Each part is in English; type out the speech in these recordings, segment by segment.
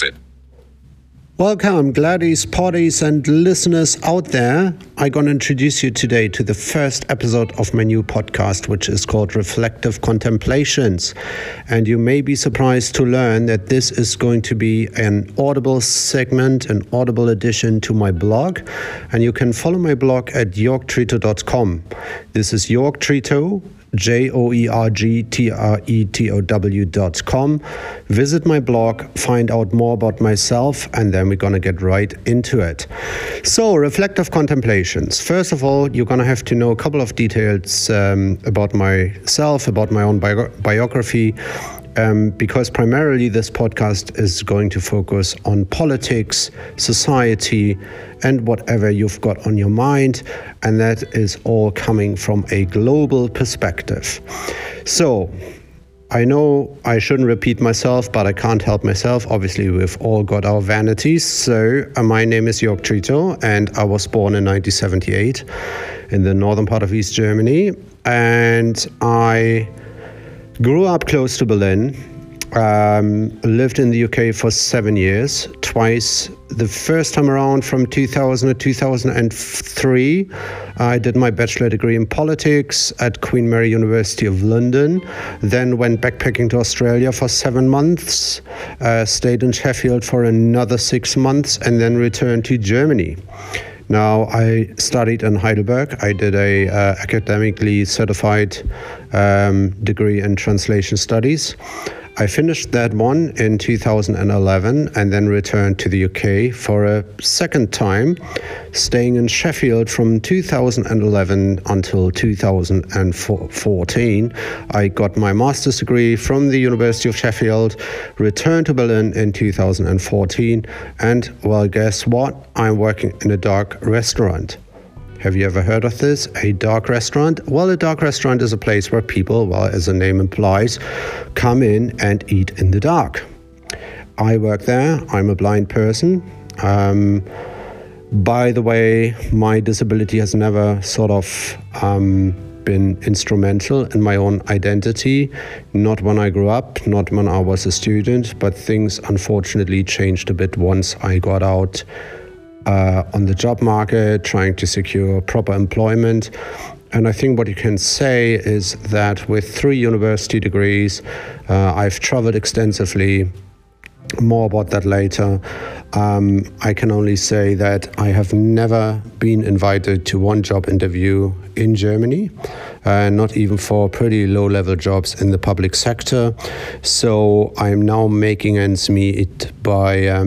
close it. Welcome, Gladys, Poddies, and listeners out there. I'm going to introduce you today to the first episode of my new podcast, which is called Reflective Contemplations. And you may be surprised to learn that this is going to be an audible segment, an audible addition to my blog. And you can follow my blog at yorktrito.com. This is Jörg Trito. JOERG TRETOW.com. Visit my blog, find out more about myself, and then we're going to get right into it. So, reflective contemplations. First of all, you're going to have to know a couple of details about myself, about my own biography, because primarily this podcast is going to focus on politics, society, and whatever you've got on your mind, and that is all coming from a global perspective. So, I know I shouldn't repeat myself, but I can't help myself. Obviously, we've all got our vanities. So, my name is Jörg Trito, and I was born in 1978 in the northern part of East Germany, and I grew up close to Berlin, lived in the UK for 7 years, twice. The first time around from 2000 to 2003, I did my bachelor degree in politics at Queen Mary University of London, then went backpacking to Australia for 7 months, stayed in Sheffield for another 6 months, and then returned to Germany. Now, I studied in Heidelberg. I did a academically certified degree in translation studies. I finished that one in 2011 and then returned to the UK for a second time, staying in Sheffield from 2011 until 2014. I got my master's degree from the University of Sheffield, returned to Berlin in 2014, and well, guess what? I'm working in a dark restaurant. Have you ever heard of this? A dark restaurant? Well, a dark restaurant is a place where people, well, as the name implies, come in and eat in the dark. I work there. I'm a blind person. By the way, my disability has never sort of been instrumental in my own identity. Not when I grew up, not when I was a student, but things unfortunately changed a bit once I got out on the job market, trying to secure proper employment. And I think what you can say is that with 3 university degrees, I've traveled extensively. More about that later. I can only say that I have never been invited to one job interview in Germany, not even for pretty low-level jobs in the public sector. So I'm now making ends meet by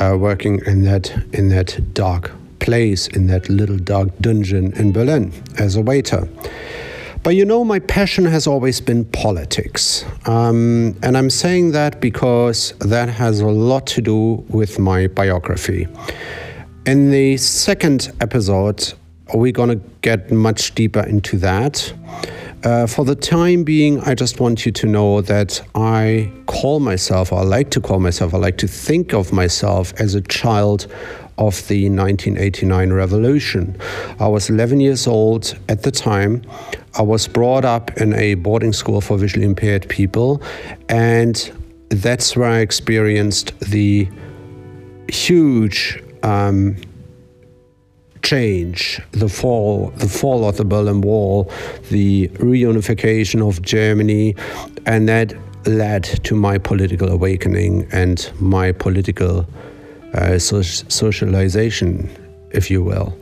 working in that dark place, in that little dark dungeon in Berlin as a waiter. But you know, my passion has always been politics. And I'm saying that because that has a lot to do with my biography. In the second episode, we're going to get much deeper into that. For the time being, I just want you to know that I call myself, or I like to call myself, I like to think of myself as a child of the 1989 revolution. I was 11 years old at the time. I was brought up in a boarding school for visually impaired people, and that's where I experienced the huge change, the fall of the Berlin Wall, the reunification of Germany, and that led to my political awakening and my political socialization, if you will.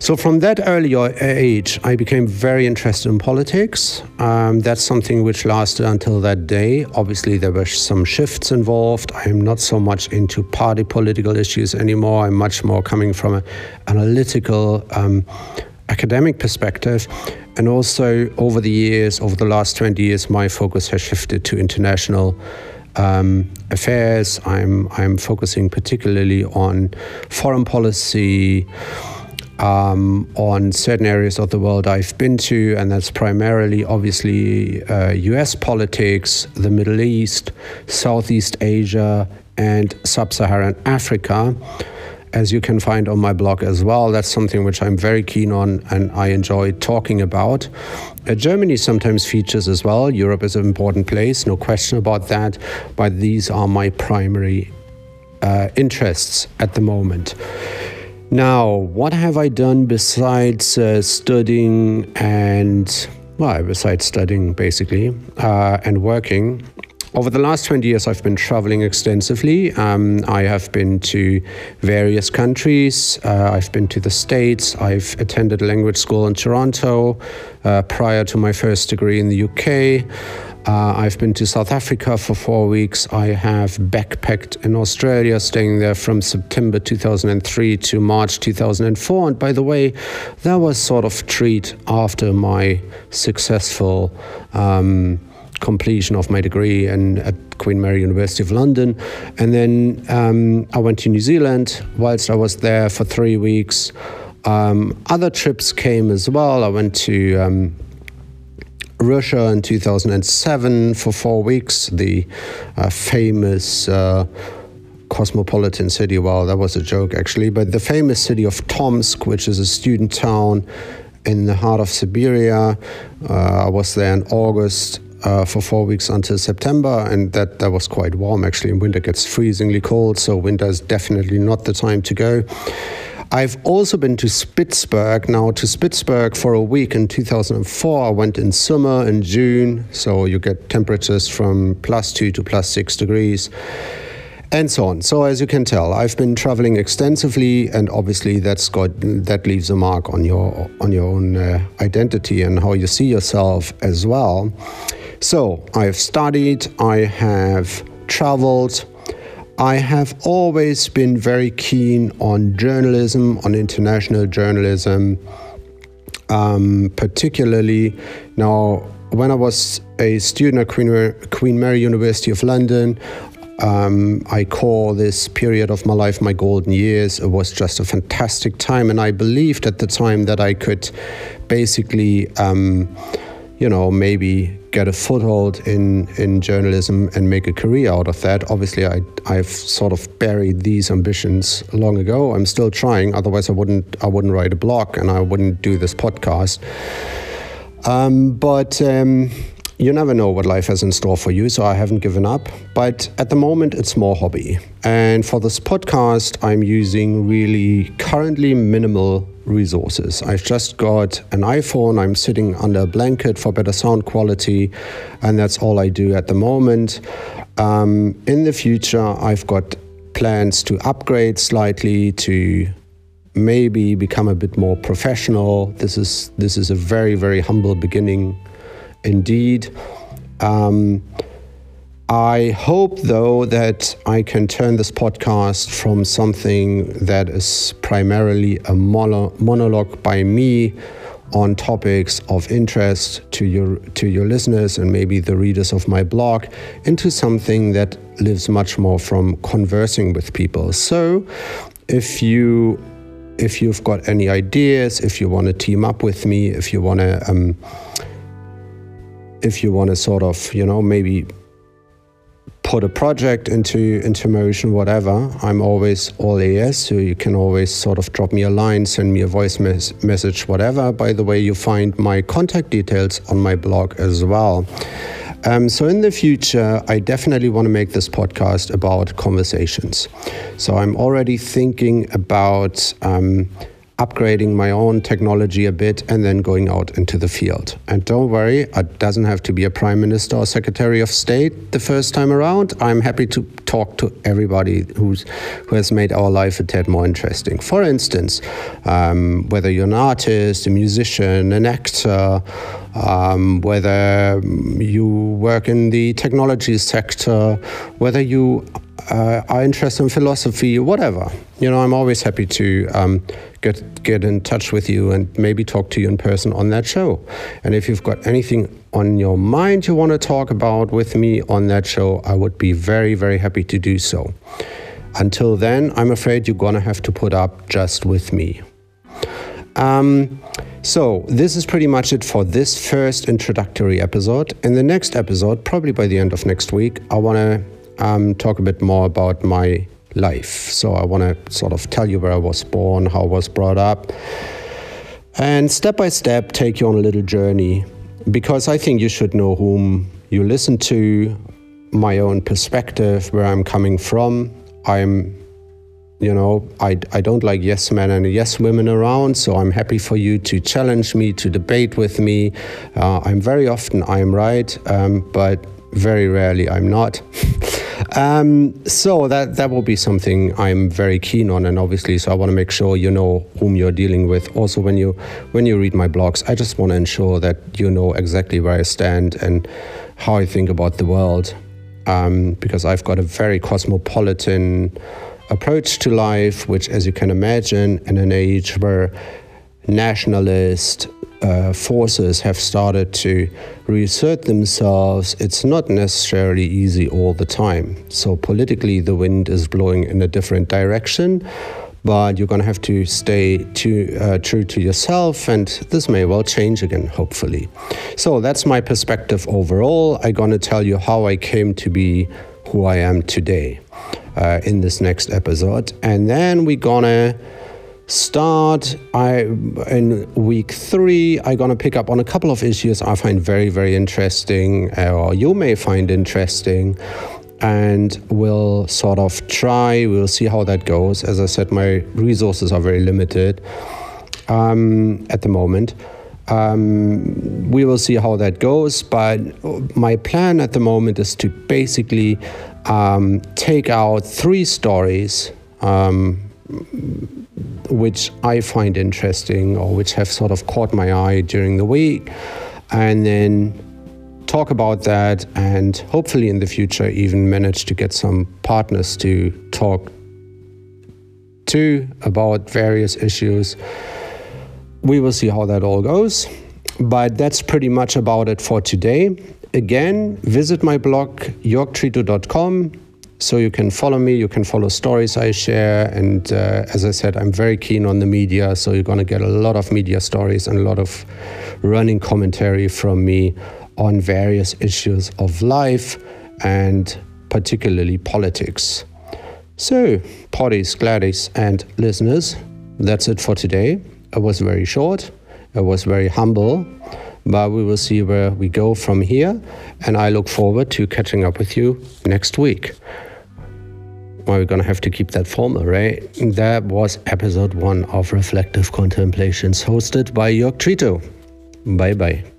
So from that early age, I became very interested in politics. That's something which lasted until that day. Obviously, there were some shifts involved. I'm not so much into party political issues anymore. I'm much more coming from an analytical, academic perspective. And also, over the years, over the last 20 years, my focus has shifted to international affairs. I'm focusing particularly on foreign policy, on certain areas of the world I've been to, and that's primarily obviously US politics, the Middle East, Southeast Asia, and Sub-Saharan Africa. as you can find on my blog as well. That's something which I'm very keen on and I enjoy talking about. Germany sometimes features as well. Europe is an important place, no question about that, but these are my primary interests at the moment. Now, what have I done besides studying and, well, besides studying basically and working? Over the last 20 years, I've been traveling extensively. I have been to various countries. I've been to the States. I've attended language school in Toronto prior to my first degree in the UK. I've been to South Africa for 4 weeks. I have backpacked in Australia, staying there from September 2003 to March 2004. And by the way, that was sort of a treat after my successful completion of my degree at Queen Mary University of London. And then I went to New Zealand whilst I was there for 3 weeks. Other trips came as well. I went to Russia in 2007 for 4 weeks, the famous cosmopolitan city. Well, that was a joke actually, but the famous city of Tomsk, which is a student town in the heart of Siberia. I was there in August for 4 weeks until September, and that was quite warm actually. In winter, it gets freezingly cold, so winter is definitely not the time to go. I've also been to Spitzberg. Now, to Spitzberg for a week in 2004. I went in summer, in June, so you get temperatures from +2 to +6 degrees. And so on. So as you can tell, I've been traveling extensively, and obviously that leaves a mark on your own identity and how you see yourself as well. So I've studied, I have traveled, I have always been very keen on journalism, on international journalism, particularly now when I was a student at Queen Mary University of London. I call this period of my life my golden years. It was just a fantastic time, and I believed at the time that I could basically, maybe get a foothold in journalism and make a career out of that. Obviously, I've sort of buried these ambitions long ago. I'm still trying, otherwise I wouldn't write a blog and I wouldn't do this podcast. You never know what life has in store for you, so I haven't given up. But at the moment, it's more hobby. And for this podcast, I'm using really currently minimal resources. I've just got an iPhone, I'm sitting under a blanket for better sound quality, and that's all I do at the moment. In the future, I've got plans to upgrade slightly to maybe become a bit more professional. This is a very, very humble beginning indeed. I hope, though, that I can turn this podcast from something that is primarily a monologue by me on topics of interest to your listeners and maybe the readers of my blog into something that lives much more from conversing with people. So if you've got any ideas, if you want to team up with me, if you want to sort of, maybe put a project into motion, whatever, I'm always all ears, so you can always sort of drop me a line, send me a voice message, whatever. By the way, you find my contact details on my blog as well. So in the future, I definitely want to make this podcast about conversations. So I'm already thinking about upgrading my own technology a bit and then going out into the field. And don't worry, it doesn't have to be a prime minister or secretary of state the first time around. I'm happy to talk to everybody who has made our life a tad more interesting. For instance, whether you're an artist, a musician, an actor, whether you work in the technology sector, whether you are interested in philosophy, whatever. I'm always happy to get in touch with you and maybe talk to you in person on that show. And if you've got anything on your mind you want to talk about with me on that show, I would be very, very happy to do so. Until then, I'm afraid you're going to have to put up just with me. So this is pretty much it for this first introductory episode. In the next episode, probably by the end of next week, I want to talk a bit more about my life. So I want to sort of tell you where I was born, how I was brought up, and step by step take you on a little journey, because I think you should know whom you listen to, my own perspective, where I'm coming from. I don't like yes men and yes women around, so I'm happy for you to challenge me, to debate with me. I'm right, but very rarely I'm not. So that will be something I'm very keen on, and obviously, so I want to make sure you know whom you're dealing with. Also, when you read my blogs, I just want to ensure that you know exactly where I stand and how I think about the world, because I've got a very cosmopolitan approach to life, which, as you can imagine, in an age where nationalist forces have started to reassert themselves, it's not necessarily easy all the time. So politically, the wind is blowing in a different direction, but you're going to have to stay true to yourself, and this may well change again, hopefully. So that's my perspective overall. I'm going to tell you how I came to be who I am today in this next episode. And then we're gonna start in week 3. I'm gonna pick up on a couple of issues I find very, very interesting, or you may find interesting, and we'll see how that goes. As I said, my resources are very limited at the moment. We will see how that goes, but my plan at the moment is to basically take out 3 stories which I find interesting, or which have sort of caught my eye during the week, and then talk about that, and hopefully in the future even manage to get some partners to talk to about various issues. We will see how that all goes, but that's pretty much about it for today. Again, visit my blog, yorktrito.com, so you can follow me, you can follow stories I share, and as I said, I'm very keen on the media, so you're going to get a lot of media stories and a lot of running commentary from me on various issues of life, and particularly politics. So, potties, gladdies, and listeners, that's it for today. It was very short, it was very humble, but we will see where we go from here, and I look forward to catching up with you next week. Well, we're going to have to keep that formal, right? That was episode 1 of Reflective Contemplations, hosted by Jörg Trito. Bye-bye.